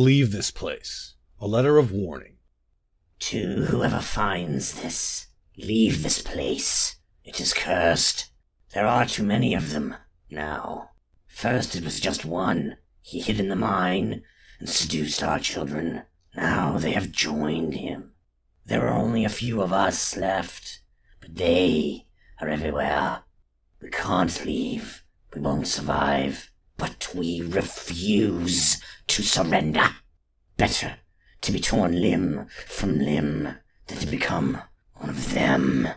Leave this place. A letter of warning. To whoever finds this, leave this place. It is cursed. There are too many of them now. First it was just one. He hid in the mine and seduced our children. Now they have joined him. There are only a few of us left, but they are everywhere. We can't leave. We won't survive. But we refuse to surrender. Better to be torn limb from limb than to become one of them.